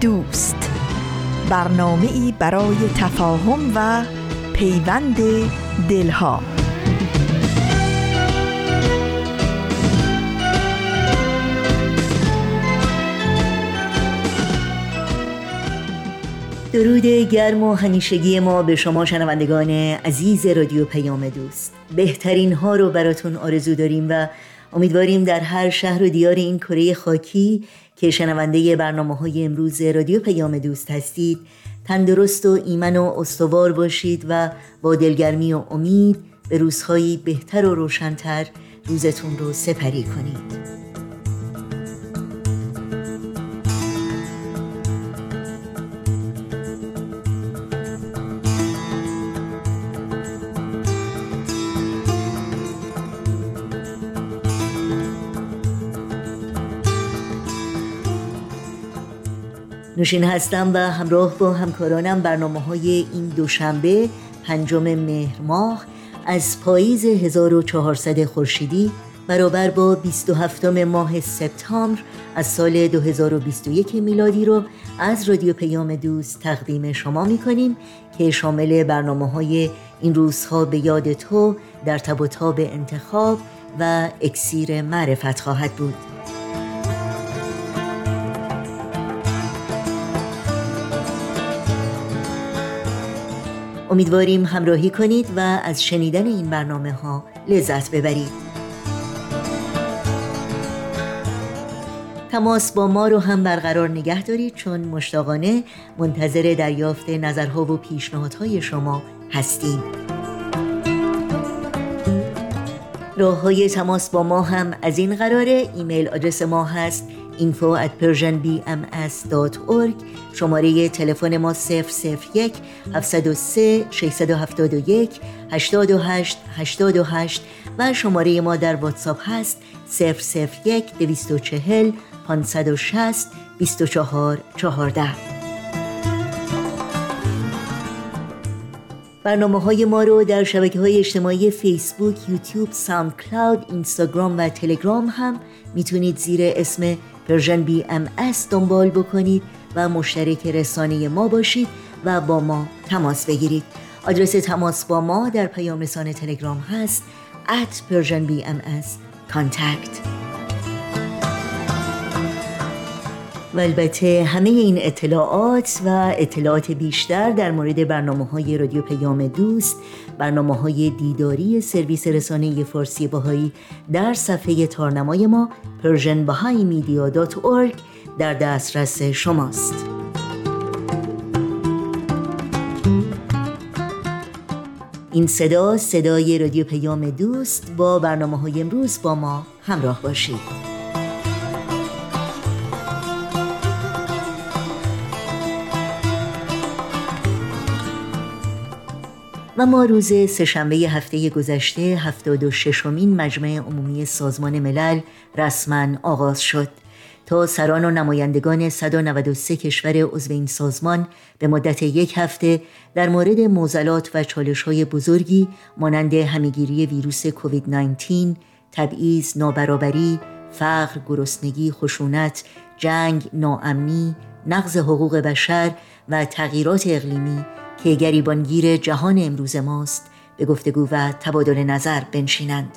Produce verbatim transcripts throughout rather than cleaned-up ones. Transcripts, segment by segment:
دوست، برنامه‌ای برای تفاهم و پیوند دلها. درود گرم و همیشگی ما به شما شنوندگان عزیز رادیو پیام دوست. بهترین ها رو براتون آرزو داریم و امیدواریم در هر شهر و دیار این کره خاکی که شنونده برنامه‌های امروز رادیو پیام دوست هستید، تندرست و ایمن و استوار باشید و با دلگرمی و امید به روزهای بهتر و روشن‌تر روزتون رو سپری کنید. نوشین هستم و همراه با همکارانم برنامه‌های این دوشنبه پنجم مهر ماه از پاییز هزار و چهارصد خورشیدی برابر با بیست و هفتم ماه سپتامبر از سال دو هزار و بیست و یک میلادی رو از رادیو پیام دوست تقدیم شما می‌کنیم که شامل برنامه‌های این روزها به یاد تو، در تب و تاب انتخاب و اکسیر معرفت خواهد بود. امیدواریم همراهی کنید و از شنیدن این برنامه ها لذت ببرید. تماس با ما رو هم برقرار نگه دارید چون مشتاقانه منتظر دریافت نظرها و پیشنهادهای شما هستیم. راه های تماس با ما هم از این قراره. ایمیل آدرس ما هست اینفو ات پرژن بی ام اس دات اورگ. شماره تلفن ما صفر صفر یک هفت صفر سه شش هفت یک هشت هشت هشت هشت و شماره ما در واتساپ هست صفر صفر یک دویست و چهل پانصد و شصت بیست و چهار چهارده. برنامه های ما رو در شبکه های اجتماعی فیسبوک، یوتیوب، ساوند کلاود، اینستاگرام و تلگرام هم میتونید زیر اسم پرژن بی ام اس دنبال بکنید و مشترک رسانه ما باشید و با ما تماس بگیرید. آدرس تماس با ما در پیام رسانه تلگرام هست ات پرژن بی ام اس کانتکت. و البته همه این اطلاعات و اطلاعات بیشتر در مورد برنامه‌های رادیو پیام دوست، برنامه‌های دیداری سرویس رسانه فارسی بهایی در صفحه تارنمای ما پرژن بهایی مدیا دات اورگ در دسترس شماست. این صدا صدای رادیو پیام دوست. با برنامه‌های امروز با ما همراه باشید. و ما روز سه‌شنبه هفته گذشته هفتاد و ششمین مجمع عمومی سازمان ملل رسماً آغاز شد. تا سران و نمایندگان صد و نود و سه کشور عضو این سازمان به مدت یک هفته در مورد معضلات و چالش‌های بزرگی مانند همه‌گیری ویروس کووید نوزده، تبعیض، نابرابری، فقر، گرسنگی، خشونت، جنگ، ناامنی، نقض حقوق بشر و تغییرات اقلیمی که گریبانگیر جهان امروز ماست به گفتگو و تبادل نظر بنشینند.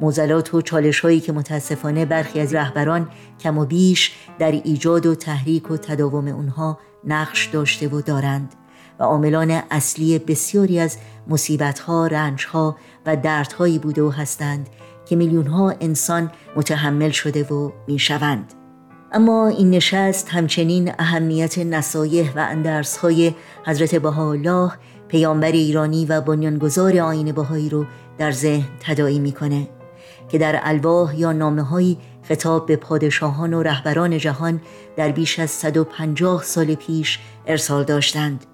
معضلات و چالش‌هایی که متاسفانه برخی از رهبران کم و بیش در ایجاد و تحریک و تداوم اونها نقش داشته و دارند و عاملان اصلی بسیاری از مصیبت‌ها، رنج‌ها و دردهایی بوده و هستند که میلیون‌ها انسان متحمل شده و میشوند. اما این نشست همچنین اهمیت نصایح و اندرزهای حضرت بهاءالله، پیامبر ایرانی و بنیانگذار آیین بهایی رو در ذهن تداعی میکنه که در الواح یا نامه‌هایی خطاب به پادشاهان و رهبران جهان در بیش از صد و پنجاه سال پیش ارسال داشتند،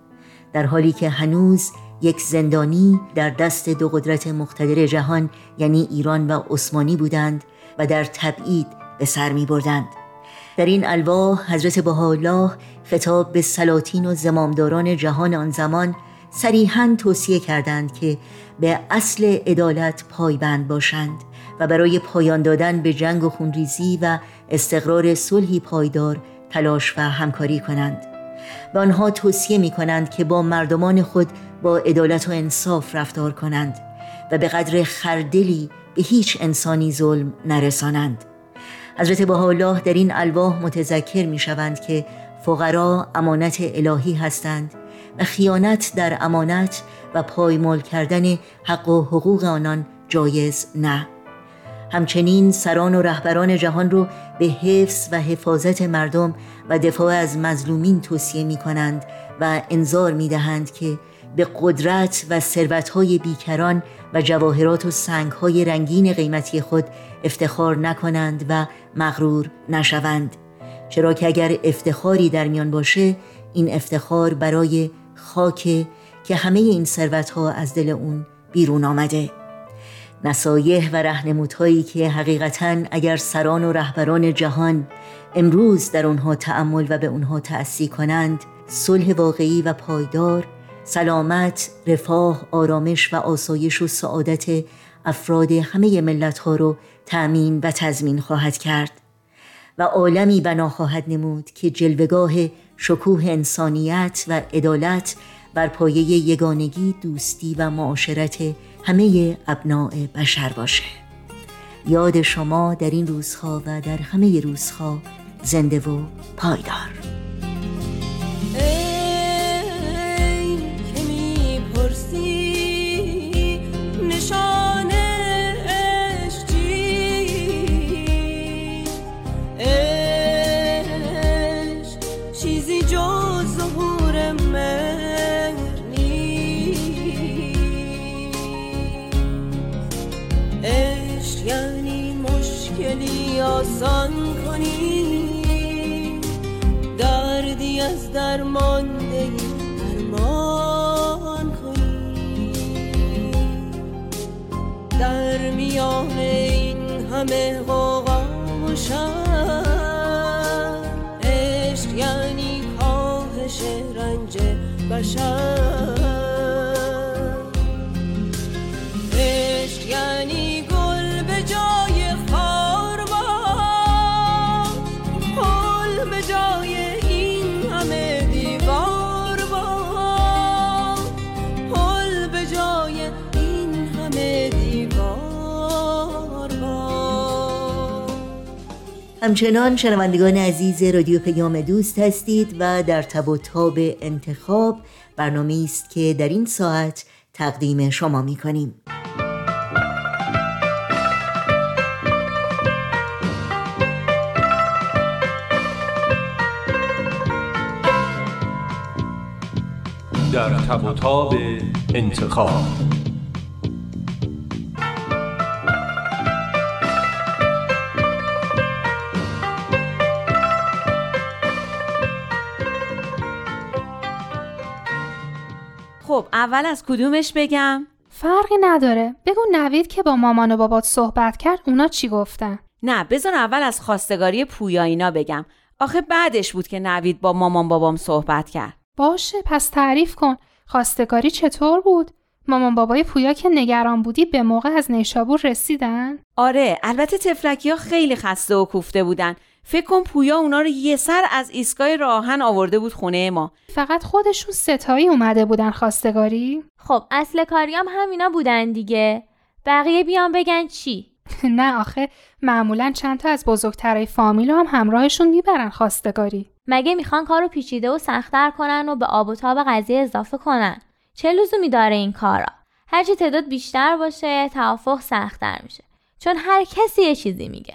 در حالی که هنوز یک زندانی در دست دو قدرت مقتدر جهان یعنی ایران و عثمانی بودند و در تبعید به سر می بردند. در این الواح حضرت بهاءالله خطاب به سلاطین و زمامداران جهان آن زمان صریحاً توصیه کردند که به اصل عدالت پایبند باشند و برای پایان دادن به جنگ و خونریزی و استقرار صلحی پایدار تلاش و همکاری کنند. و آنها توصیه می کنند که با مردمان خود با عدالت و انصاف رفتار کنند و به قدر خردلی به هیچ انسانی ظلم نرسانند. حضرت بهاءالله در این الواح متذکر می شوند که فقرا امانت الهی هستند و خیانت در امانت و پایمال کردن حق و حقوق آنان جایز نه. همچنین سران و رهبران جهان رو به حفظ و حفاظت مردم و دفاع از مظلومین توصیه می کنند و انذار می دهند که به قدرت و ثروت‌های بیکران و جواهرات و سنگ‌های رنگین قیمتی خود افتخار نکنند و مغرور نشوند، چرا که اگر افتخاری در میان باشه این افتخار برای خاکه که همه این ثروت‌ها از دل اون بیرون آمده. نصایح و راهنمودهایی که حقیقتاً اگر سران و رهبران جهان امروز در اونها تأمل و به اونها تأثیر کنند، صلح واقعی و پایدار، سلامت، رفاه، آرامش و آسایش و سعادت افراد همه ملت‌ها رو تأمین و تضمین خواهد کرد و عالمی بنا خواهد نمود که جلوه‌گاه شکوه انسانیت و عدالت بر پایه یگانگی، دوستی و معاشرت همه ابناء بشر باشه. یاد شما در این روزها و در همه روزها زنده و پایدار. ای که می پرسی نشان عشق چیست، عشق چیزی جز ظهور من آسان کنی، دردی از درماندگی درمان کنی، در میان این همه غوغا و شر، عشق یعنی کاهش رنج بشر، عشق یعنی گل به جای همچنان شنوندگان عزیز رادیو پیام دوست هستید و در تب و تاب انتخاب برنامه‌ای است که در این ساعت تقدیم شما می‌کنیم. در تب و تاب انتخاب خب اول از کدومش بگم؟ فرقی نداره. بگو نوید که با مامان و بابات صحبت کرد اونا چی گفتن؟ نه بذار اول از خواستگاری پویا اینا بگم. آخه بعدش بود که نوید با مامان بابام صحبت کرد. باشه پس تعریف کن. خواستگاری چطور بود؟ مامان بابای پویا که نگران بودی به موقع از نیشابور رسیدن؟ آره البته تفلکی‌ها خیلی خسته و کوفته بودن. فکر کنم پویا اونا رو یه سر از ایستگاه راهن آورده بود خونه ما. فقط خودشون ستایی اومده بودن خواستگاری؟ خب اصل کاریام هم همینا بودن دیگه. بقیه بیان بگن چی؟ نه آخه معمولا چند تا از بزرگترای فامیل هم همراهشون میبرن خواستگاری. مگه میخوان کارو پیچیده و سخت‌تر کنن و به آب و تاب قضیه اضافه کنن؟ چه لزومی داره این کارا؟ هرچی تعداد بیشتر باشه توافق سخت‌تر میشه. چون هر کسی یه چیزی میگه.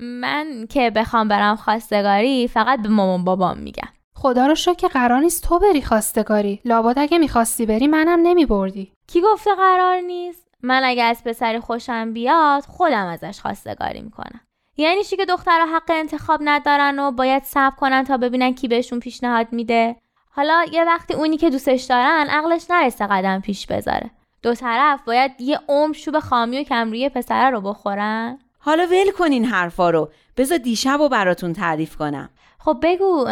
من که بخوام برام خواستگاری فقط به مامان بابام میگم. خدا رو شکر که قرار نیست تو بری خواستگاری. لابد اگه میخواستی بری منم نمیبردی. کی گفته قرار نیست؟ من اگه از پسری خوشم بیاد خودم ازش خواستگاری میکنم. یعنی چی که دخترها حق انتخاب ندارن و باید صبر کنن تا ببینن کی بهشون پیشنهاد میده؟ حالا یه وقتی اونی که دوستش دارن عقلش نرسه قدم پیش بذاره. دو طرف باید یه عمر شوب خامی و کمری پسره رو بخورن. حالا ول کن این حرفا رو. بذار دیشبو براتون تعریف کنم. خب بگو.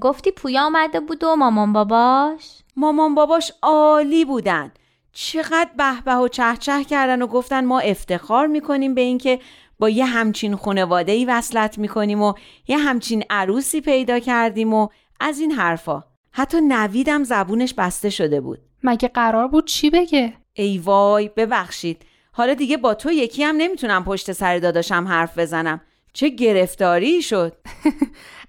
گفتی پویا اومده بود و مامان باباش؟ مامان باباش عالی بودن. چقدر بهبه و چهچه کردن و گفتن ما افتخار میکنیم به اینکه با یه همچین خانواده‌ای وصلت میکنیم و یه همچین عروسی پیدا کردیم و از این حرفا. حتی نویدم زبونش بسته شده بود. مگه قرار بود چی بگه؟ ای وای ببخشید. حالا دیگه با تو یکی هم نمیتونم پشت سر داداشم حرف بزنم. چه گرفتاری شد.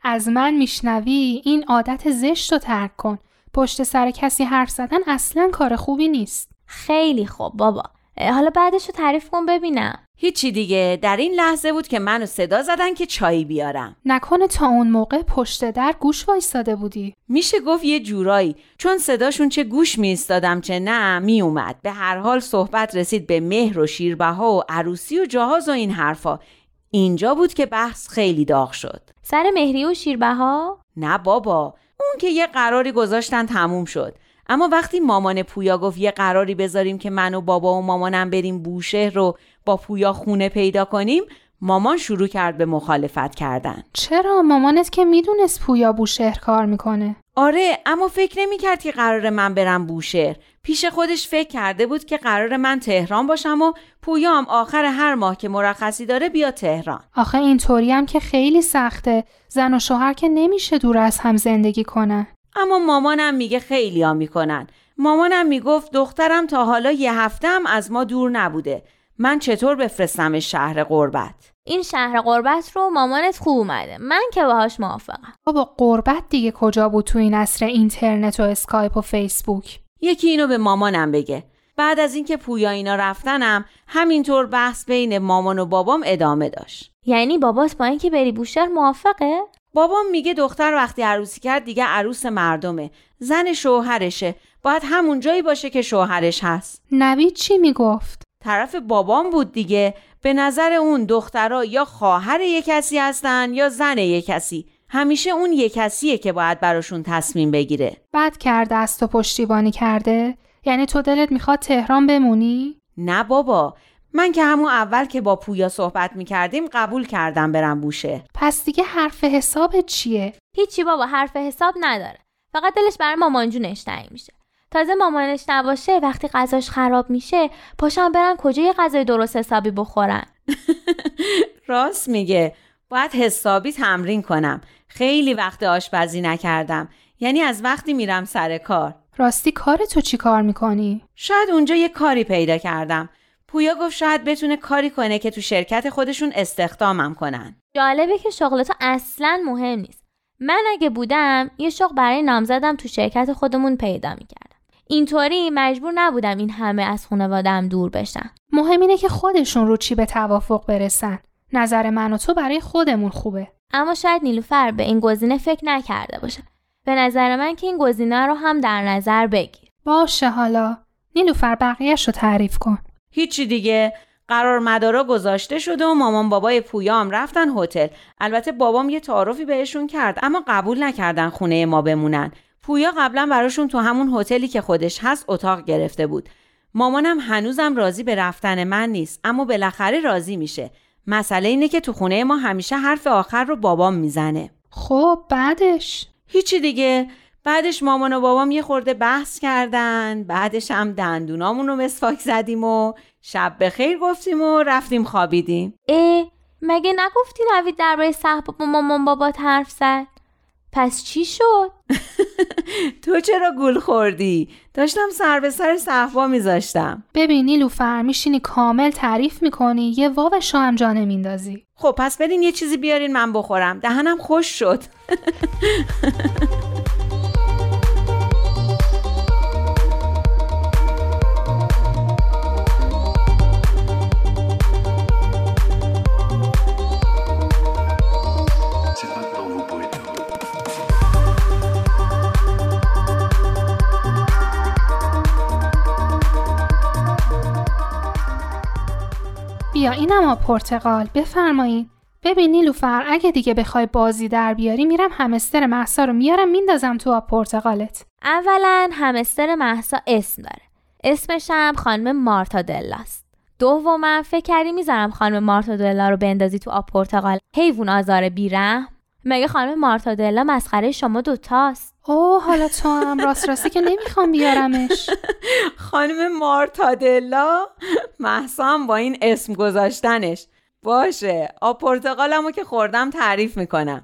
از من میشنوی؟ این عادت زشت رو ترک کن. پشت سر کسی حرف زدن اصلا کار خوبی نیست. خیلی خوب بابا. حالا بعدش رو تعریف کن ببینم. هیچی دیگه. در این لحظه بود که منو صدا زدن که چای بیارم. نکنه تا اون موقع پشت در گوش وایساده بودی؟ میشه گفت یه جورایی، چون صداشون چه گوش میستادم چه نه میومد. به هر حال صحبت رسید به مهر و شیربها و عروسی و جهاز و این حرفا. اینجا بود که بحث خیلی داغ شد. سر مهری و شیربها؟ نه بابا، اون که یه قراری گذاشتن تموم شد. اما وقتی مامان پویا گفت یه قراری بذاریم که من و بابا و مامانم بریم بوشهر رو با پویا خونه پیدا کنیم، مامان شروع کرد به مخالفت کردن. چرا؟ مامانت که میدونست پویا بوشهر کار میکنه. آره، اما فکر نمیکرد که قرار من برم بوشهر. پیش خودش فکر کرده بود که قرار من تهران باشم و پویام آخر هر ماه که مرخصی داره بیا تهران. آخه اینطوری هم که خیلی سخته. زن و شوهر که نمیشه دور از هم زندگی کنن. اما مامانم میگه خیلی ها میکنن. مامانم میگفت دخترم تا حالا یه هفته هم از ما دور نبوده. من چطور بفرستم شهر قربت؟ این شهر قربت رو مامانت خوب اومده. من که باهاش موافقم. بابا قربت دیگه کجا بود تو این عصر اینترنت و اسکایپ و فیسبوک؟ یکی اینو به مامانم بگه. بعد از اینکه پویا اینا رفتنم همینطور بحث بین مامان و بابام ادامه داشت. یعنی بابات با اینکه بری بوشهر موافقه؟ بابام میگه دختر وقتی عروسی کرد دیگه عروس مردمه، زن شوهرشه، باید همون جایی باشه که شوهرش هست. نوید چی میگفت؟ طرف بابام بود دیگه. به نظر اون دخترها یا خواهر یک کسی هستن یا زن یک کسی. همیشه اون یک کسیه که باید براشون تصمیم بگیره. بد کرده از تو پشتیبانی کرده؟ یعنی تو دلت میخواد تهران بمونی؟ نه بابا، من که همون اول که با پویا صحبت میکردیم قبول کردم برم بوشهر. پس دیگه حرف حسابت چیه؟ هیچی بابا، حرف حساب نداره. فقط دلش برای مامان جونش تنگ میشه. تازه مامانش نباشه وقتی غذاش خراب میشه پاشم برن کجا یه غذای درست حسابی بخورن. راست میگه. باید حسابی تمرین کنم. خیلی وقت آشپزی نکردم. یعنی از وقتی میرم سر کار. راستی کار تو چی کار میکنی؟ شاید اونجا یه کاری پیدا کردم. پویا گفت شاید بتونه کاری کنه که تو شرکت خودشون استخدامم کنن. جالبه که شغل تو اصلاً مهم نیست. من اگه بودم یه شغل برای نامزدم تو شرکت خودمون پیدا میکردم. اینطوری مجبور نبودم این همه از خانواده‌ام دور بشم. مهم اینه که خودشون رو چی به توافق برسن. نظر من و تو برای خودمون خوبه. اما شاید نیلوفر به این گزینه فکر نکرده باشه. به نظر من که این گزینه رو هم در نظر بگیر. باشه حالا. نیلوفر بقیه‌اش رو تعریف کن. هیچی دیگه. قرار مدارا گذاشته شده و مامان بابای پویام رفتن هتل. البته بابام یه تعارفی بهشون کرد اما قبول نکردن خونه ما بمونن. پویا قبلا براشون تو همون هتلی که خودش هست اتاق گرفته بود. مامانم هنوزم راضی به رفتن من نیست، اما بالاخره راضی میشه. مسئله اینه که تو خونه ما همیشه حرف آخر رو بابام میزنه. خب بعدش؟ هیچی دیگه. بعدش مامان و بابام یه خورده بحث کردن، بعدش هم دندونامون رو مسواک زدیم و شب بخیر گفتیم و رفتیم خوابیدیم. اه مگه نگفتی نوید درباره صحبت با مامان بابات حرف زد؟ پس چی شد؟ تو چرا گول خوردی؟ داشتم سر به سر صحبا میذاشتم. ببین نیلوفر، میشینی کامل تعریف میکنی یه واوشو هم جا نمیندازی. خب پس برین یه چیزی بیارین من بخورم، دهنم خوش شد. بیا اینم پرتقال، بفرمایید. ببین نیلوفر، اگه دیگه بخوای بازی در بیاری میرم همستر مهسا رو میارم میندازم تو آب پرتقالت. اولا همستر مهسا اسم داره، اسمش هم خانم مارتا دلاست. دوما فکر کردی میذارم خانم مارتا دلا رو بندازی تو آب پرتقال حیوان آزار بیرحم؟ مگه خانم مارتا دلا مسخره شما دوتاست؟ اوه حالا تو هم راست راستی که نمیخوام بیارمش. خانم مارتا دلا محسن با این اسم گذاشتنش. باشه آب پرتقالمو که خوردم تعریف میکنم.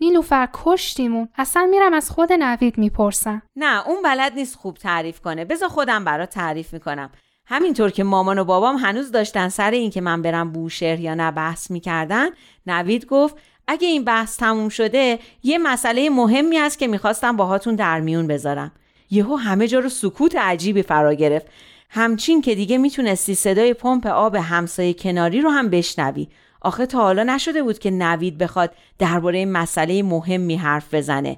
نیلوفر کشتیمون، اصلا میرم از خود نوید میپرسم. نه اون بلد نیست خوب تعریف کنه، بذار خودم برات تعریف میکنم. همینطور که مامان و بابام هنوز داشتن سر این که من برم بوشهر یا نه بحث میکردن، نوید گفت اگه این بحث تموم شده یه مسئله مهمی هست که میخواستم باهاتون در میون بذارم. یهو همه جا رو سکوت عجیبی فرا گرفت، همچین که دیگه میتونستی صدای پمپ آب همسایه کناری رو هم بشنوی. آخه تا حالا نشده بود که نوید بخواد درباره مسئله مهمی حرف بزنه.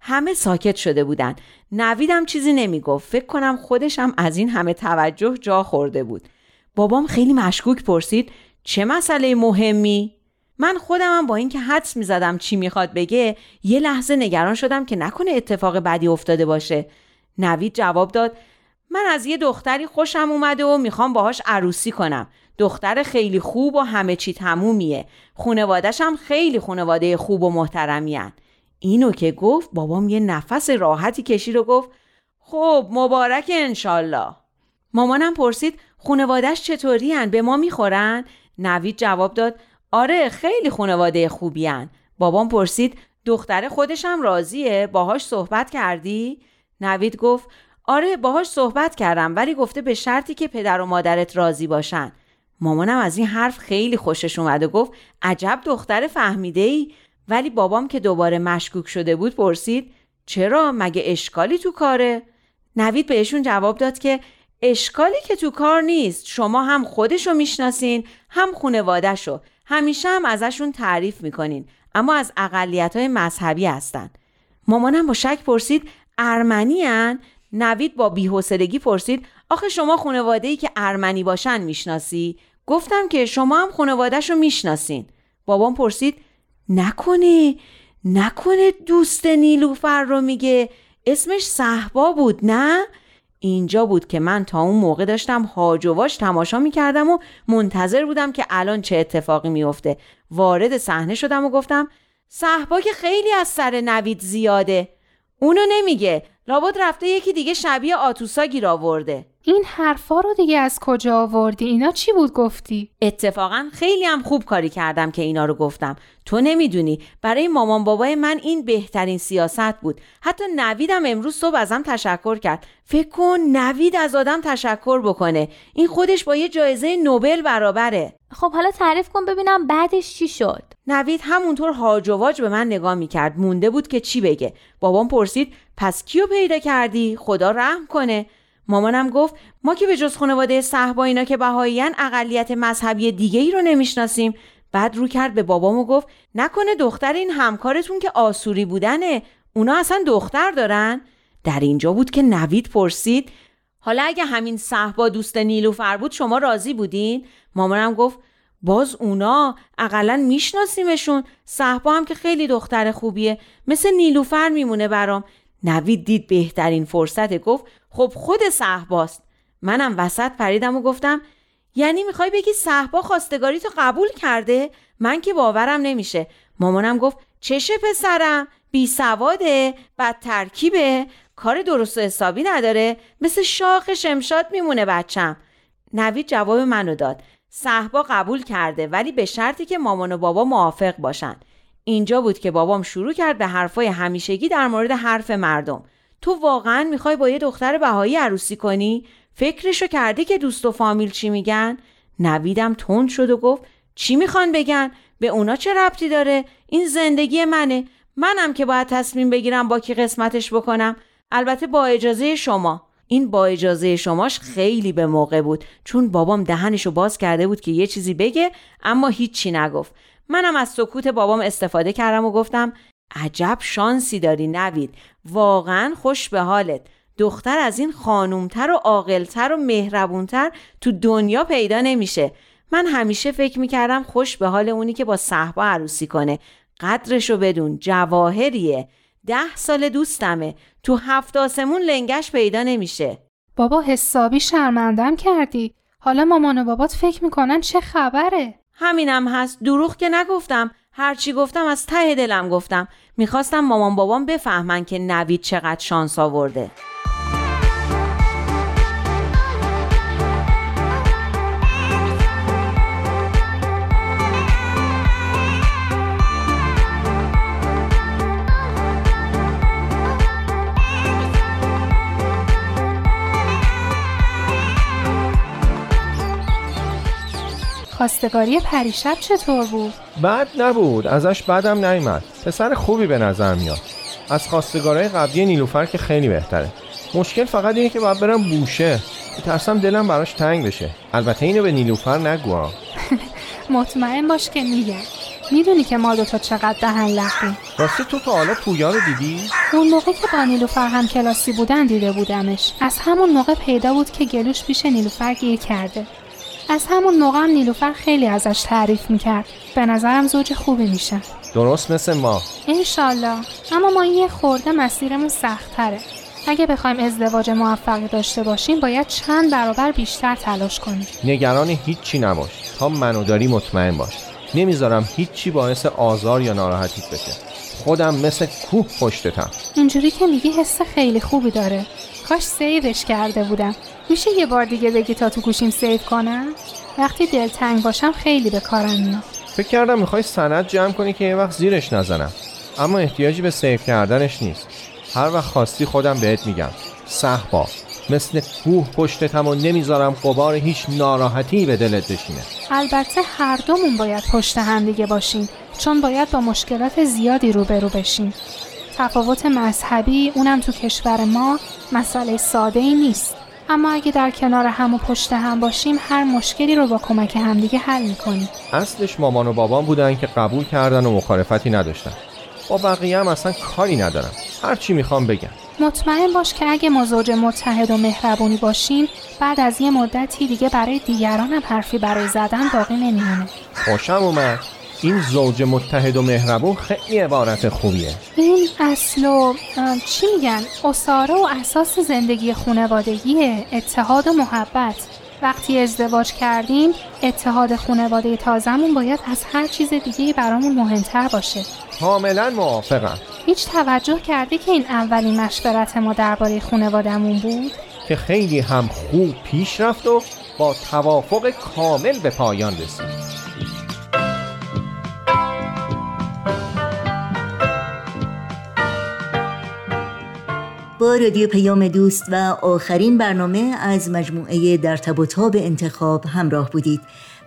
همه ساکت شده بودن، نویدم چیزی نمیگفت. فکر کنم خودشم از این همه توجه جا خورده بود. بابام خیلی مشکوک پرسید چه مسئله مهمی؟ من خودمم با اینکه حدس میزدم چی میخواد بگه یه لحظه نگران شدم که نکنه اتفاق بدی افتاده باشه. نوید جواب داد من از یه دختری خوشم اومده و میخوام باهاش عروسی کنم. دختر خیلی خوب و همه چی تمومیه. خانواده‌ش هم خیلی خانواده خوب و محترمیان. اینو که گفت بابام یه نفس راحتی کشید و گفت خب مبارک انشالله. مامانم پرسید خانواده‌ش چطورین؟ به ما میخورن؟ نوید جواب داد آره خیلی خانواده خوبین. بابام پرسید دختر خودشم راضیه؟ باهاش صحبت کردی؟ نوید گفت آره باهاش صحبت کردم، ولی گفته به شرطی که پدر و مادرت راضی باشن. مامانم از این حرف خیلی خوشش اومد و گفت عجب دختر فهمیده‌ای. ولی بابام که دوباره مشکوک شده بود پرسید چرا؟ مگه اشکالی تو کاره؟ نوید بهشون جواب داد که اشکالی که تو کار نیست، شما هم خودشو میشناسین هم خانواده‌شو، همیشه هم ازشون تعریف میکنین، اما از اقلیت‌های مذهبی هستن. مامانم با شک پرسید ارمنیان؟ نوید با بی‌حوصلگی پرسید آخه شما خانواده‌ای که ارمنی باشن میشناسی؟ گفتم که شما هم خانواده‌شو میشناسین. بابام پرسید نکنه نکنه دوست نیلوفر رو میگه، اسمش صهبا بود نه؟ اینجا بود که من تا اون موقع داشتم هاج و واج تماشا میکردم و منتظر بودم که الان چه اتفاقی میفته. وارد صحنه شدم و گفتم صهبا که خیلی از سر نوید زیاده، اونو نمیگه، لابد رفته یکی دیگه شبیه آتوسا گیر آورده. این حرفا رو دیگه از کجا آوردی؟ اینا چی بود گفتی؟ اتفاقا خیلی هم خوب کاری کردم که اینا رو گفتم. تو نمیدونی برای مامان بابای من این بهترین سیاست بود. حتی نویدم امروز صبح ازم تشکر کرد. فکر کن نوید از آدم تشکر بکنه، این خودش با یه جایزه نوبل برابره. خب حالا تعریف کن ببینم بعدش چی شد. نوید همونطور هاج و واج به من نگاه میکرد، مونده بود که چی بگه. بابام پرسید پس کیو پیدا کردی؟ خدا رحم کنه. مامانم گفت ما که به جز خانواده صهبا اینا که بهاییان اقلیت مذهبی دیگه ای رو نمیشناسیم. بعد رو کرد به بابام و گفت نکنه دختر این همکارتون که آسوری بودنه، اونا اصلا دختر دارن؟ در اینجا بود که نوید پرسید حالا اگه همین صهبا دوست نیلوفر بود شما راضی بودین؟ مامانم گفت باز اونا اقلن میشناسیمشون، صهبا هم که خیلی دختر خوبیه، مثل نیلوفر میمونه برام. نوید دید بهترین فرصت، گفت خب خود صهباست. منم وسط پریدم و گفتم یعنی میخوای بگی صهبا خواستگاری تو قبول کرده؟ من که باورم نمیشه. مامانم گفت چشه پسرم، بی سواده، بد ترکیبه، کار درست و حسابی نداره، مثل شاخ شمشاد میمونه بچم. نوید جواب منو داد صهبا قبول کرده، ولی به شرطی که مامان و بابا موافق باشن. اینجا بود که بابام شروع کرد به حرفای همیشگی در مورد حرف مردم. تو واقعا میخوای با یه دختر بهایی عروسی کنی؟ فکرشو کردی که دوست و فامیل چی میگن؟ نویدم تند شد و گفت چی میخوان بگن؟ به اونا چه ربطی داره؟ این زندگی منه، منم که باید تصمیم بگیرم با کی قسمتش بکنم، البته با اجازه شما. این با اجازه شماش خیلی به موقع بود، چون بابام دهنشو باز کرده بود که یه چیزی بگه اما هیچی نگفت. منم از سکوت بابام استفاده کردم و گفتم عجب شانسی داری نوید، واقعا خوش به حالت، دختر از این خانومتر و عاقلتر و مهربونتر تو دنیا پیدا نمیشه. من همیشه فکر میکردم خوش به حال اونی که با صحبه عروسی کنه. قدرشو بدون، جواهریه. ده سال دوستمه، تو هفت آسمون لنگش پیدا نمیشه. بابا حسابی شرمندم کردی. حالا مامان و بابات فکر میکنن چه خبره؟ همینم هست، دروغ که نگفتم، هرچی گفتم از ته دلم گفتم. میخواستم مامان بابام بفهمن که نوید چقدر شانس آورده. خواستگاری پریشب چطور بود؟ بد نبود، ازش بدم نیامد. پسر خوبی به نظر میاد. از خواستگارای قبلی نیلوفر که خیلی بهتره. مشکل فقط اینه که باید برم بوشه. میترسم دلم براش تنگ بشه. البته اینو به نیلوفر نگو. مطمئن باش که میگه. میدونی که ما دوتا چقدر دهن لقیم. راستی تو تا حالا پویا رو دیدی؟ اون موقع که با نیلوفر هم کلاسی بودن دیده بودمش. از همون موقع پیدا بود که گلوش پیش نیلوفر گیر کرده. از همون موقع هم نیلوفر خیلی ازش تعریف میکرد. به نظرم زوج خوبی میشه. درست مثل ما. انشالله. اما ما یه خورده مسیرمون سخت‌تره. اگه بخوایم ازدواج موفقی داشته باشیم باید چند برابر بیشتر تلاش کنیم. نگران هیچی نباش. تا منو داری مطمئن باش. نمیذارم هیچی باعث آزار یا ناراحتیت بشه. خودم مثل کوه پشتتم. اینجوری که میگی حس خیلی خوبی داره. کاش سیوش کرده بودم. میشه یه بار دیگه بگی تا تو گوشیم سیو کنم؟ وقتی دلتنگ باشم خیلی به کارم میاد. فکر کردم میخوای سند جمع کنی که یه وقت زیرش نزنم. اما احتیاجی به سیو کردنش نیست. هر وقت خواستی خودم بهت میگم. صحبا مثل کوه پشتتم و نمیذارم غبار هیچ ناراحتی به دلت بشینه. البته هر دومون باید پشت هم دیگه باشیم، چون باید با مشکلات زیادی روبرو بشیم. تفاوت مذهبی اونم تو کشور ما مسئله ساده‌ای نیست. اما اگه در کنار هم و پشت هم باشیم هر مشکلی رو با کمک همدیگه حل میکنیم. اصلش مامان و بابام بودن که قبول کردن و مخالفتی نداشتن. با بقیه هم اصلا کاری ندارم. هر چی میخوام بگم. مطمئن باش که اگه ما زوج متحد و مهربونی باشیم بعد از یه مدتی دیگه برای دیگران هم حرفی برای زدن باقی نمیمونه. خوشم اومد. این زوج متحد و مهربون خیلی عبارت خوبیه. این اصل و چی میگن؟ اساره و اساس زندگی خانوادگیه، اتحاد و محبت. وقتی ازدواج کردیم اتحاد خانواده تازمون باید از هر چیز دیگه برامون مهمتر باشه. کاملا موافقم. هیچ توجه کردی که این اولین مشورت ما درباره خانواده‌مون بود؟ که خیلی هم خوب پیش رفت و با توافق کامل به پایان رسید. با رادیو پیام دوست و آخرین برنامه از مجموعه در تب و تاب انتخاب همراه بودید.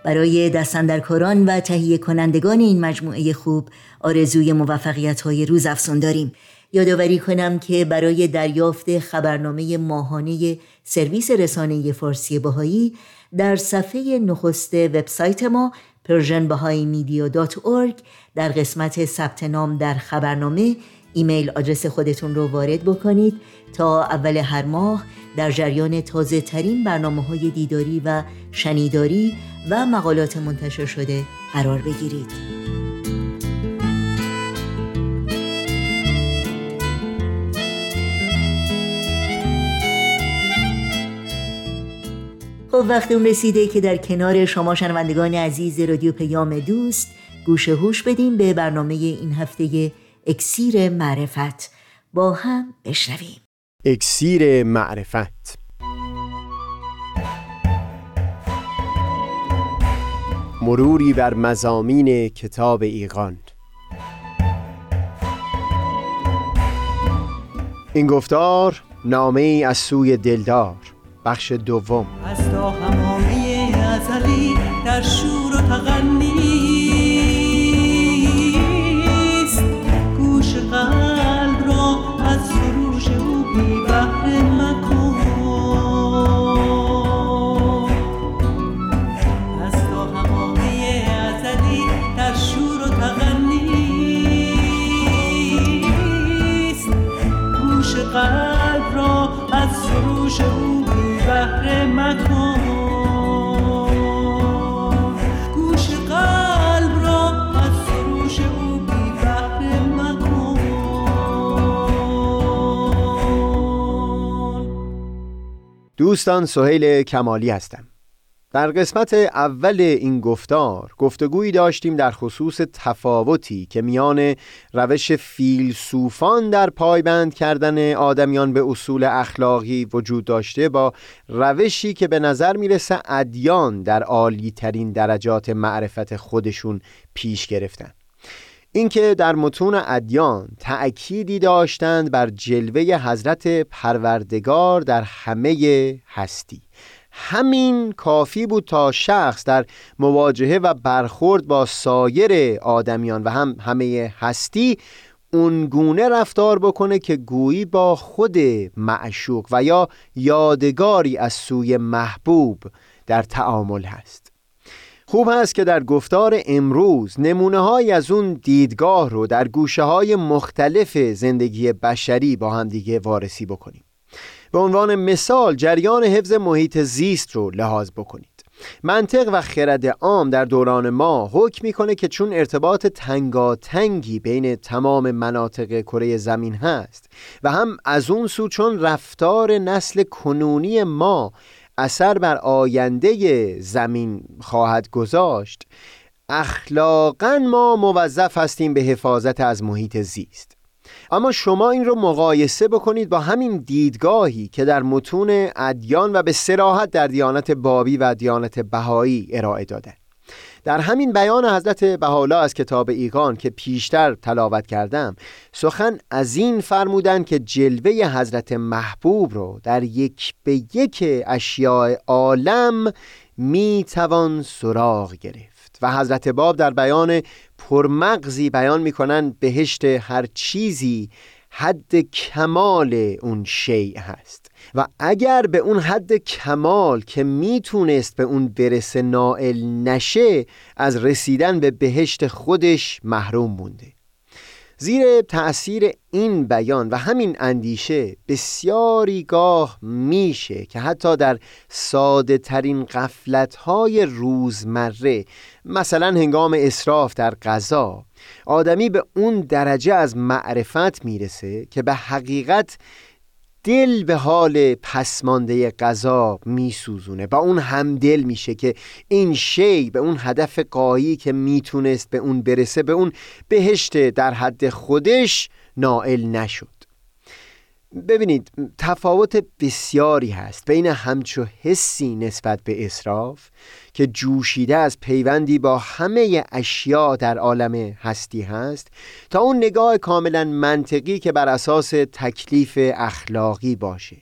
برای دستاندرکاران و تهیه کنندگان این مجموعه خوب آرزوی موفقیت‌های روز افزون داریم. یادآوری کنم که برای دریافت خبرنامه ماهانه سرویس رسانه فارسی بهایی در صفحه نخست وبسایت ما پرژن بهایی مدیا دات اورگ در قسمت ثبت نام در خبرنامه ایمیل آدرس خودتون رو وارد بکنید تا اول هر ماه در جریان تازه ترین برنامه های دیداری و شنیداری و مقالات منتشر شده قرار بگیرید. خب وقت اون رسیده که در کنار شما شنوندگان عزیز رادیو پیام دوست گوش هوش بدیم به برنامه این هفته اکسیر معرفت. با هم بشنویم. اکسیر معرفت. مروری بر مضامین کتاب ایقان. این گفتار نامه‌ای از سوی دلدار، بخش دوم. از تا همامه ازلی در شور و تغنی قلب را از سروش او بی بحر مکن. از تا همامه ازلی در شور و تغنیست، گوش قلب را از دوستان، سهیل کمالی هستم. در قسمت اول این گفتار گفتگویی داشتیم در خصوص تفاوتی که میان روش فیلسوفان در پایبند کردن آدمیان به اصول اخلاقی وجود داشته با روشی که به نظر میرسه ادیان در عالی‌ترین درجات معرفت خودشون پیش گرفتن. اینکه در متون ادیان تأکیدی داشتند بر جلوه حضرت پروردگار در همه هستی، همین کافی بود تا شخص در مواجهه و برخورد با سایر آدمیان و هم همه هستی اونگونه رفتار بکنه که گویی با خود معشوق و یا یادگاری از سوی محبوب در تعامل هست. خوب هست که در گفتار امروز نمونه‌هایی از اون دیدگاه رو در گوشه‌های مختلف زندگی بشری با هم دیگه وارسی بکنیم. به عنوان مثال جریان حفظ محیط زیست رو لحاظ بکنید. منطق و خرد عام در دوران ما حکم می‌کنه که چون ارتباط تنگاتنگی بین تمام مناطق کره زمین هست و هم از اون سو چون رفتار نسل کنونی ما اثر بر آینده زمین خواهد گذاشت، اخلاقاً ما موظف هستیم به حفاظت از محیط زیست. اما شما این رو مقایسه بکنید با همین دیدگاهی که در متون ادیان و به صراحت در دیانت بابی و دیانت بهایی ارائه دادند. در همین بیان حضرت بهاءالله از کتاب ایقان که پیشتر تلاوت کردم، سخن از این فرمودند که جلوه حضرت محبوب رو در یک به یک اشیاء عالم میتوان سراغ گرفت و حضرت باب در بیان پرمغزی بیان میکنن بهشت هر چیزی حد کمال اون شیء هست و اگر به اون حد کمال که میتونست به اون برسه نائل نشه، از رسیدن به بهشت خودش محروم مونده. زیر تأثیر این بیان و همین اندیشه بسیاری گاه میشه که حتی در ساده ترین غفلت‌های روزمره، مثلا هنگام اسراف در غذا، آدمی به اون درجه از معرفت میرسه که به حقیقت دل به حال پسمانده غذا میسوزونه، با اون همدل میشه که این شی به اون هدف غایی که میتونست به اون برسه، به اون بهشت در حد خودش نائل نشد. ببینید، تفاوت بسیاری هست بین همچو حسی نسبت به اسراف که جوشیده از پیوندی با همه اشیا در عالم هستی هست تا اون نگاه کاملا منطقی که بر اساس تکلیف اخلاقی باشه.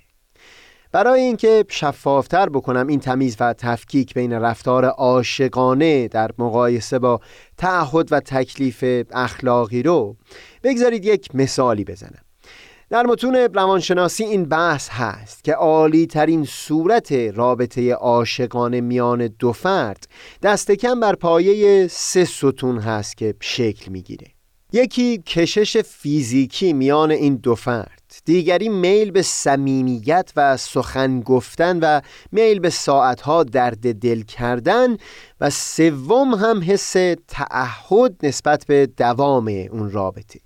برای اینکه شفافتر بکنم این تمیز و تفکیک بین رفتار عاشقانه در مقایسه با تعهد و تکلیف اخلاقی رو، بگذارید یک مثالی بزنم. در متون روانشناسی این بحث هست که عالی ترین صورت رابطه عاشقانه میان دو فرد دست کم بر پایه سه ستون هست که شکل میگیره. یکی کشش فیزیکی میان این دو فرد، دیگری میل به صمیمیت و سخن گفتن و میل به ساعتها درد دل کردن و سوم هم حس تعهد نسبت به دوام اون رابطه.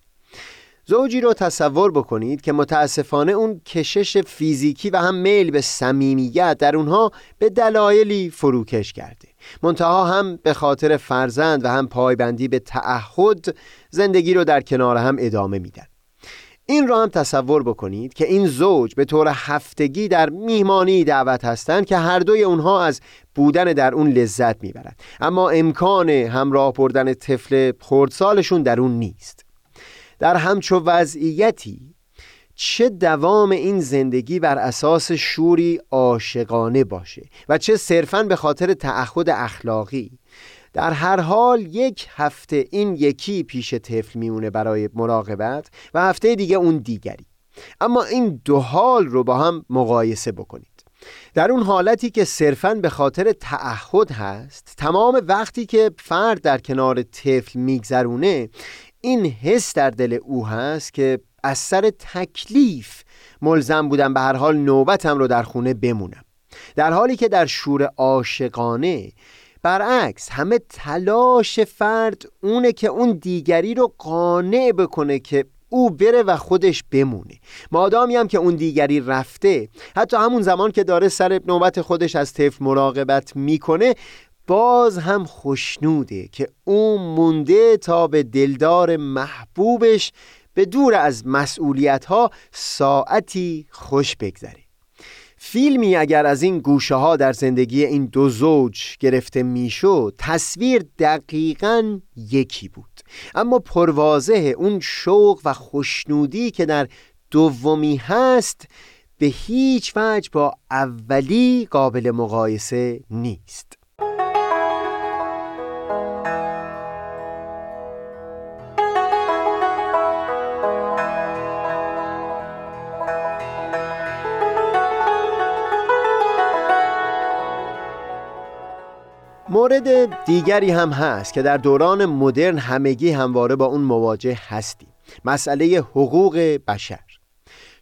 زوجی رو تصور بکنید که متاسفانه اون کشش فیزیکی و هم میل به صمیمیت در اونها به دلایلی فروکش کرده، منتها هم به خاطر فرزند و هم پایبندی به تعهد زندگی رو در کنار هم ادامه میدن. این رو هم تصور بکنید که این زوج به طور هفتگی در میهمانی دعوت هستند که هر دوی اونها از بودن در اون لذت میبرند، اما امکان همراه بردن طفل خردسالشون در اون نیست. در همچو وضعیتی چه دوام این زندگی بر اساس شوری عاشقانه باشه و چه صرفاً به خاطر تعهد اخلاقی، در هر حال یک هفته این یکی پیش طفل میونه برای مراقبت و هفته دیگه اون دیگری. اما این دو حال رو با هم مقایسه بکنید. در اون حالتی که صرفاً به خاطر تعهد هست، تمام وقتی که فرد در کنار طفل میگذرونه، این حس در دل او هست که از سر تکلیف ملزم بودم به هر حال نوبتم رو در خونه بمونم، در حالی که در شور عاشقانه برعکس همه تلاش فرد اونه که اون دیگری رو قانع بکنه که او بره و خودش بمونه. مادامی هم که اون دیگری رفته، حتی همون زمان که داره سر نوبت خودش از طفل مراقبت میکنه، باز هم خوشنوده که اون مونده تا به دلدار محبوبش به دور از مسئولیت‌ها ساعتی خوش بگذره. فیلمی اگر از این گوشه ها در زندگی این دو زوج گرفته میشد، تصویر دقیقاً یکی بود، اما پروازه اون شوق و خوشنودی که در دومی هست به هیچ وجه با اولی قابل مقایسه نیست. مورد دیگری هم هست که در دوران مدرن همگی همواره با اون مواجه هستیم، مسئله حقوق بشر.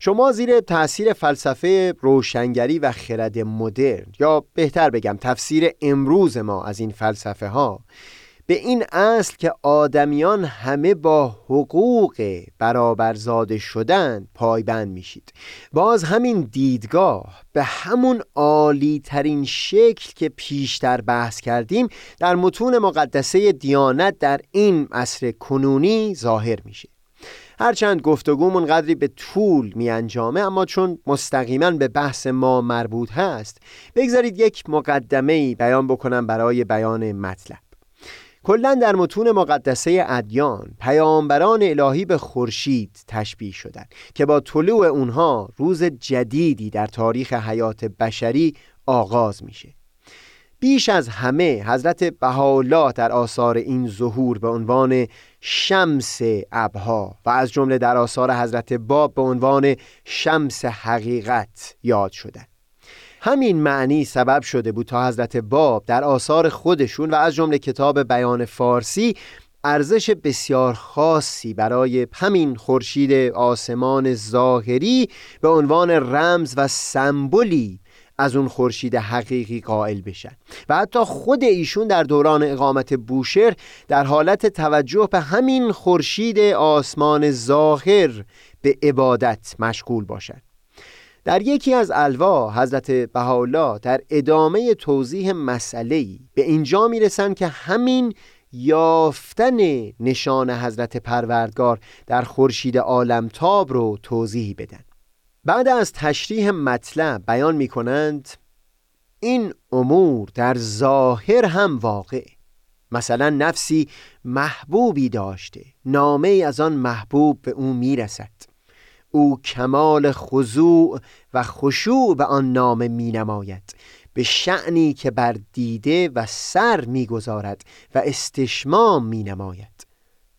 شما زیر تأثیر فلسفه روشنگری و خرد مدرن، یا بهتر بگم تفسیر امروز ما از این فلسفه ها، به این اصل که آدمیان همه با حقوق برابرزاده شدن پایبند میشید. باز همین دیدگاه به همون عالی ترین شکل که پیشتر بحث کردیم در متون مقدسه دیانت در این عصر کنونی ظاهر میشه. هرچند گفتگومون قدری به طول می انجامه، اما چون مستقیما به بحث ما مربوط هست، بگذارید یک مقدمه‌ای بیان بکنم برای بیان مطلب. کلاً در متون مقدسه ادیان، پیامبران الهی به خورشید تشبیه شدند که با طلوع اونها روز جدیدی در تاریخ حیات بشری آغاز میشه. بیش از همه حضرت بهاءالله در آثار این ظهور به عنوان شمس ابها و از جمله در آثار حضرت باب به عنوان شمس حقیقت یاد شدند. همین معنی سبب شده بود تا حضرت باب در آثار خودشون و از جمله کتاب بیان فارسی ارزش بسیار خاصی برای همین خورشید آسمان ظاهری به عنوان رمز و سمبولی از اون خورشید حقیقی قائل بشن و حتی خود ایشون در دوران اقامت بوشهر در حالت توجه به همین خورشید آسمان ظاهر به عبادت مشغول باشند. در یکی از الوا حضرت بهاءالله در ادامه توضیح مسئله‌ای به اینجا میرسن که همین یافتن نشان حضرت پروردگار در خورشید عالمتاب رو توضیح بدن. بعد از تشریح مطلب بیان میکنند این امور در ظاهر هم واقع، مثلا نفسی محبوبی داشته، نامه‌ای از آن محبوب به او میرسد، او کمال خضوع و خشوع به آن نامه می نماید، به شأنی که بر دیده و سر می گذارد و استشمام می نماید.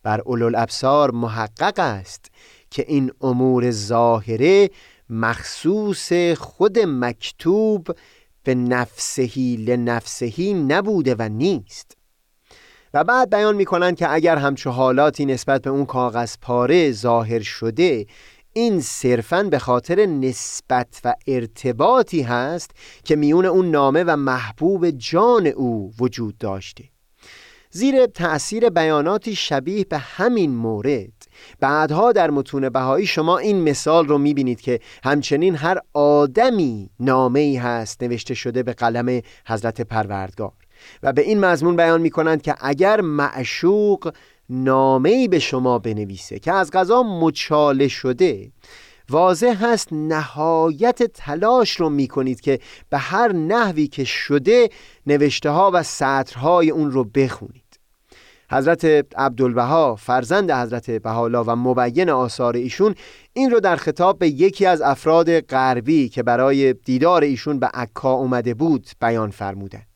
بر اولوالابصار محقق است که این امور ظاهره مخصوص خود مکتوب به نفسهی لنفسهی نبوده و نیست. و بعد بیان می کنند که اگر همچه حالاتی نسبت به اون کاغذ پاره ظاهر شده، این صرفاً به خاطر نسبت و ارتباطی هست که میون اون نامه و محبوب جان او وجود داشته. زیر تأثیر بیاناتی شبیه به همین مورد بعدها در متون بهایی شما این مثال رو میبینید که همچنین هر آدمی نامه‌ای هست نوشته شده به قلم حضرت پروردگار و به این مضمون بیان میکنند که اگر معشوق نامه‌ای به شما بنویسه که از قضا مچاله شده، واضح هست نهایت تلاش رو میکنید که به هر نحوی که شده نوشته‌ها و سطرهای اون رو بخونید. حضرت عبدالبها فرزند حضرت بهاءالله و مبین آثار ایشون این رو در خطاب به یکی از افراد غربی که برای دیدار ایشون به عکا اومده بود بیان فرمودند.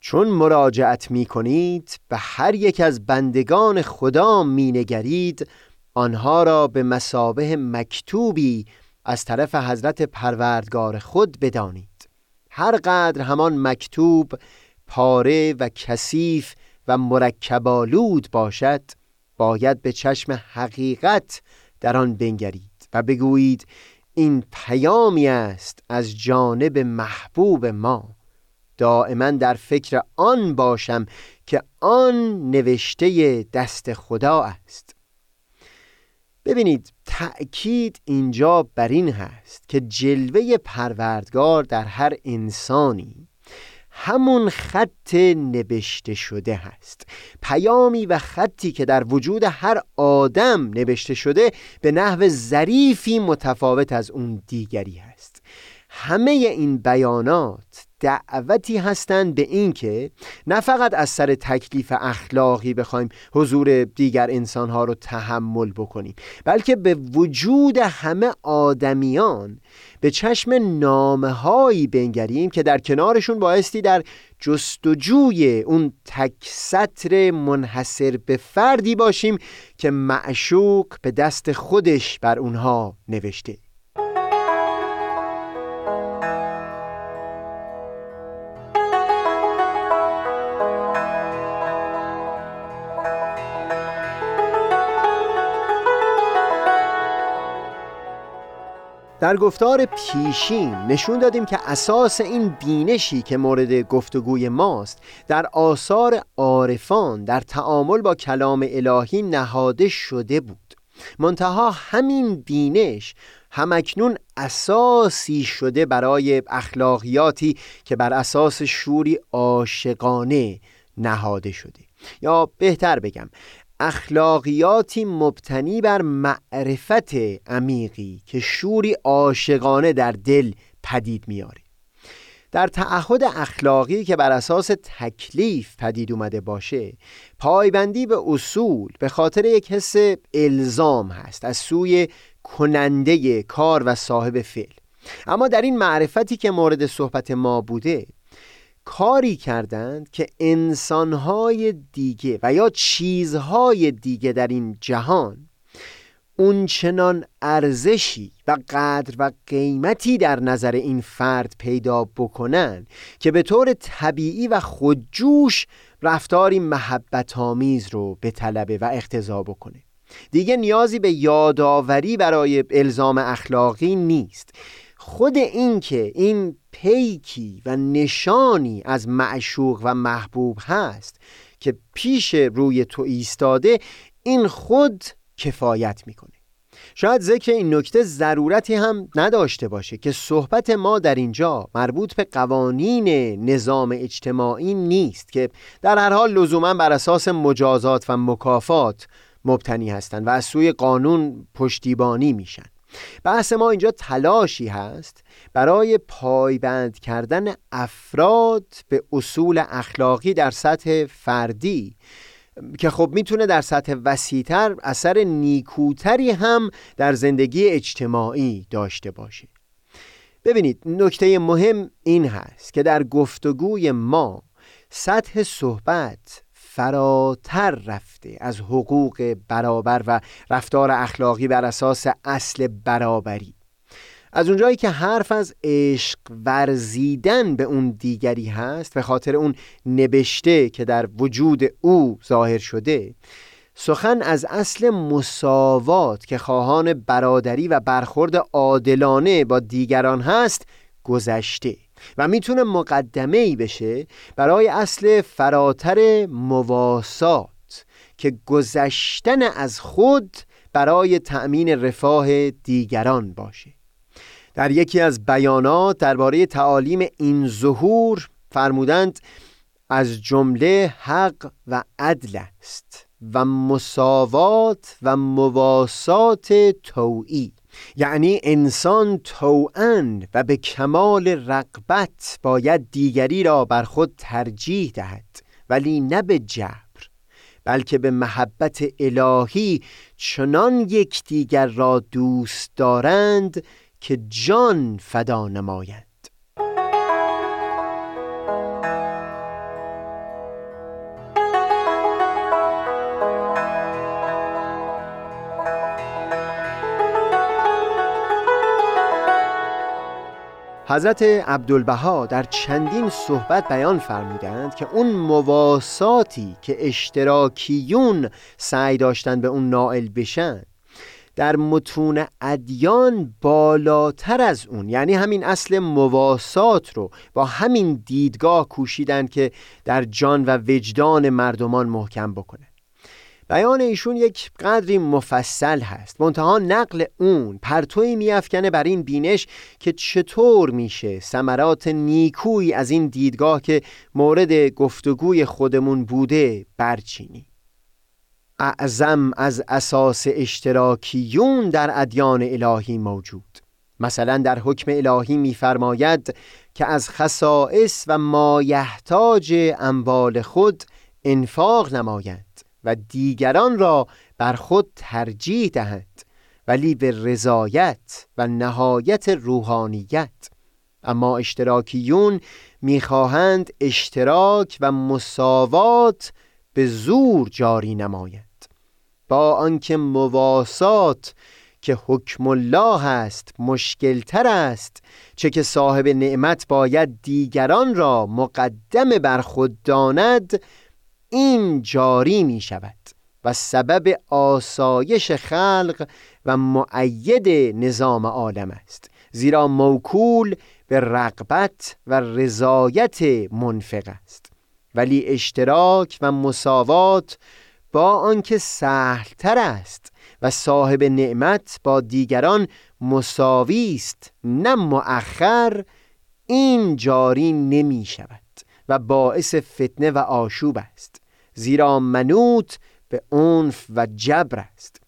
چون مراجعت می کنید به هر یک از بندگان خدا می نگرید، آنها را به مثابه مکتوبی از طرف حضرت پروردگار خود بدانید، هر قدر همان مکتوب پاره و کثیف و مرکبالود باشد باید به چشم حقیقت در آن بنگرید و بگویید این پیامی است از جانب محبوب ما، دائما در فکر آن باشم که آن نوشته دست خدا است. ببینید، تأکید اینجا بر این هست که جلوه پروردگار در هر انسانی همون خط نبشته شده هست. پیامی و خطی که در وجود هر آدم نبشته شده به نحو ظریفی متفاوت از اون دیگری هست. همه این بیانات دعوتی هستند به این که نه فقط از سر تکلیف اخلاقی بخوایم حضور دیگر انسانها رو تحمل بکنیم، بلکه به وجود همه آدمیان به چشم نامه‌هایی بنگریم که در کنارشون بایستی در جستجوی اون تک سطر منحصر به فردی باشیم که معشوق به دست خودش بر اونها نوشته. در گفتار پیشین نشون دادیم که اساس این بینشی که مورد گفتگوی ماست در آثار عارفان در تعامل با کلام الهی نهاده شده بود، منتها همین بینش همکنون اساسی شده برای اخلاقیاتی که بر اساس شعوری عاشقانه نهاده شده، یا بهتر بگم اخلاقیاتی مبتنی بر معرفت عمیقی که شعوری عاشقانه در دل پدید میاره. در تعهد اخلاقی که بر اساس تکلیف پدید اومده باشه، پایبندی به اصول به خاطر یک حس الزام هست از سوی کننده کار و صاحب فعل. اما در این معرفتی که مورد صحبت ما بوده، کاری کردند که انسانهای دیگه و یا چیزهای دیگه در این جهان اونچنان ارزشی و قدر و قیمتی در نظر این فرد پیدا بکنن که به طور طبیعی و خودجوش رفتاری محبت‌آمیز رو بطلبه و اقتضا بکنه. دیگه نیازی به یادآوری برای الزام اخلاقی نیست. خود این که این پیکی و نشانی از معشوق و محبوب هست که پیش روی تو ایستاده، این خود کفایت میکنه. شاید ذکر این نکته ضرورتی هم نداشته باشه که صحبت ما در اینجا مربوط به قوانین نظام اجتماعی نیست که در هر حال لزوما بر اساس مجازات و مکافات مبتنی هستند و از سوی قانون پشتیبانی میشن. بحث ما اینجا تلاشی هست برای پایبند کردن افراد به اصول اخلاقی در سطح فردی که خب میتونه در سطح وسیع‌تر اثر نیکوتری هم در زندگی اجتماعی داشته باشه. ببینید، نکته مهم این هست که در گفتگوی ما سطح صحبت فراتر رفته از حقوق برابر و رفتار اخلاقی بر اساس اصل برابری. از اونجایی که حرف از عشق ورزیدن به اون دیگری هست به خاطر اون نبشته که در وجود او ظاهر شده، سخن از اصل مساوات که خواهان برادری و برخورد عادلانه با دیگران هست گذشته و میتونه مقدمه‌ای بشه برای اصل فراتر مواسات که گذشتن از خود برای تأمین رفاه دیگران باشه. در یکی از بیانات درباره تعالیم این ظهور فرمودند از جمله حق و عدل است و مساوات و مواسات توعی، یعنی انسان طوعاً و به کمال رغبت باید دیگری را بر خود ترجیح دهد، ولی نه به جبر بلکه به محبت الهی، چنان یکدیگر را دوست دارند که جان فدا نمایند. حضرت عبدالبها در چندین صحبت بیان فرمودند که اون مواساتی که اشتراکیون سعی داشتن به اون نائل بشن در متون ادیان بالاتر از اون، یعنی همین اصل مواسات رو با همین دیدگاه کوشیدن که در جان و وجدان مردمان محکم بکنه. بیان ایشون یک قدری مفصل هست، منتها نقل اون پرتوی میافکنه بر این بینش که چطور میشه ثمرات نیکویی از این دیدگاه که مورد گفتگوی خودمون بوده برچینی. اعظم از اساس اشتراکیون در ادیان الهی موجود. مثلا در حکم الهی میفرماید که از خصائص و مایحتاج اموال خود انفاق نمایند و دیگران را بر خود ترجیح دهند، ولی به رضایت و نهایت روحانیت. اما اشتراکیون میخواهند اشتراک و مساوات به زور جاری نماید، با آنکه مواسات که حکم الله است مشکلتر است، چه که صاحب نعمت باید دیگران را مقدم بر خود داند، این جاری می شود و سبب آسایش خلق و مؤید نظام عالم است، زیرا موکول به رغبت و رضایت منفق است. ولی اشتراک و مساوات با آنکه سهلتر است و صاحب نعمت با دیگران مساوی است نه مؤخر، این جاری نمی شود و باعث فتنه و آشوب است، زیرا منوط به عنف و جبر است.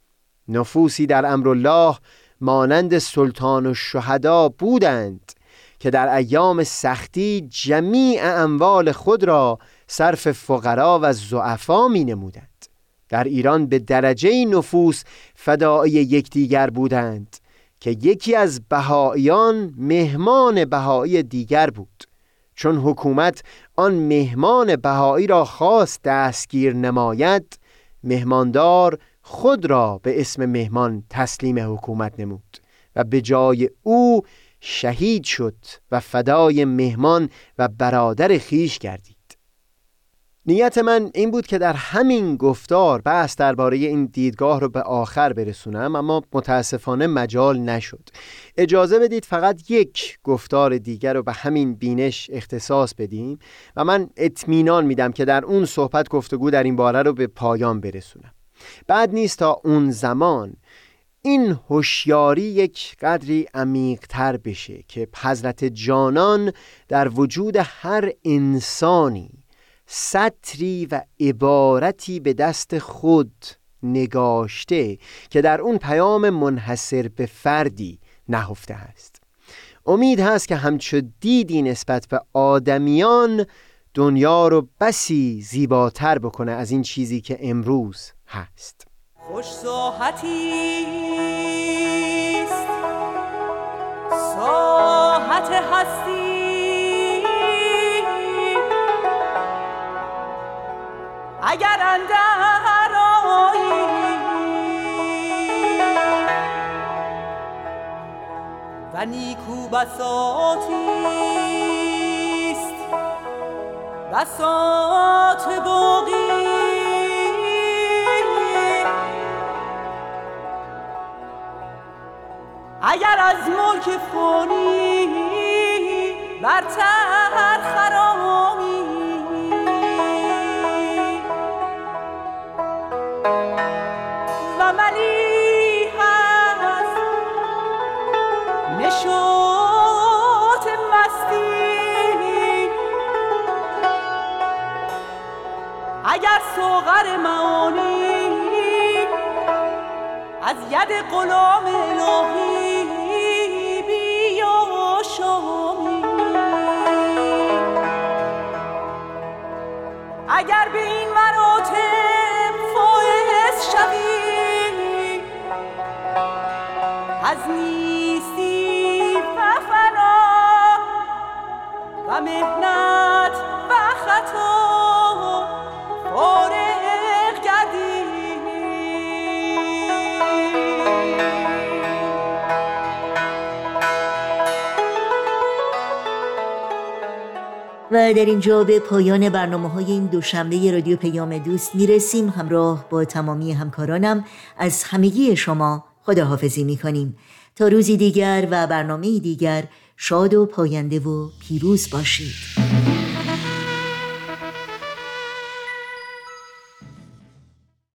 نفوسی در امر الله مانند سلطان الشهدا بودند که در ایام سختی جمیع اموال خود را صرف فقرا و ضعفا می نمودند. در ایران به درجه نفوس فدای یکدیگر بودند که یکی از بهائیان مهمان بهائی دیگر بود. چون حکومت آن مهمان بهائی را خواست دستگیر نماید، مهماندار خود را به اسم مهمان تسلیم حکومت نمود و به جای او شهید شد و فدای مهمان و برادر خیش گردید. نیت من این بود که در همین گفتار بحث درباره این دیدگاه رو به آخر برسونم، اما متاسفانه مجال نشد. اجازه بدید فقط یک گفتار دیگر رو به همین بینش اختصاص بدیم و من اطمینان میدم که در اون صحبت گفتگو در این باره رو به پایان برسونم. بعد نیست تا اون زمان این هوشیاری یک قدری عمیق‌تر بشه که حضرت جانان در وجود هر انسانی سطری و عبارتی به دست خود نگاشته که در اون پیام منحصر به فردی نهفته است. امید هست که همچو دیدی نسبت به آدمیان دنیا رو بسی زیباتر بکنه از این چیزی که امروز هست. خوش ساحتیست ساحت هستی، اگر اندر آیی و نیکو بساطیست بساط باقی، اگر از ملک فانی برتر خرامی، و منی هست نشاط مستی، اگر سوغر معانی از ید غلام الهی بیا شامی، اگر به این مراتب فائز شوی از نیستی و فنا و مهنت و خطا فارغ گردی. و در اینجا به پایان برنامه‌های این دوشنبه رادیو پیام دوست میرسیم. همراه با تمامی همکارانم از همگی شما خداحافظی میکنیم. تا روزی دیگر و برنامه‌ای دیگر شاد و پاینده و پیروز باشید.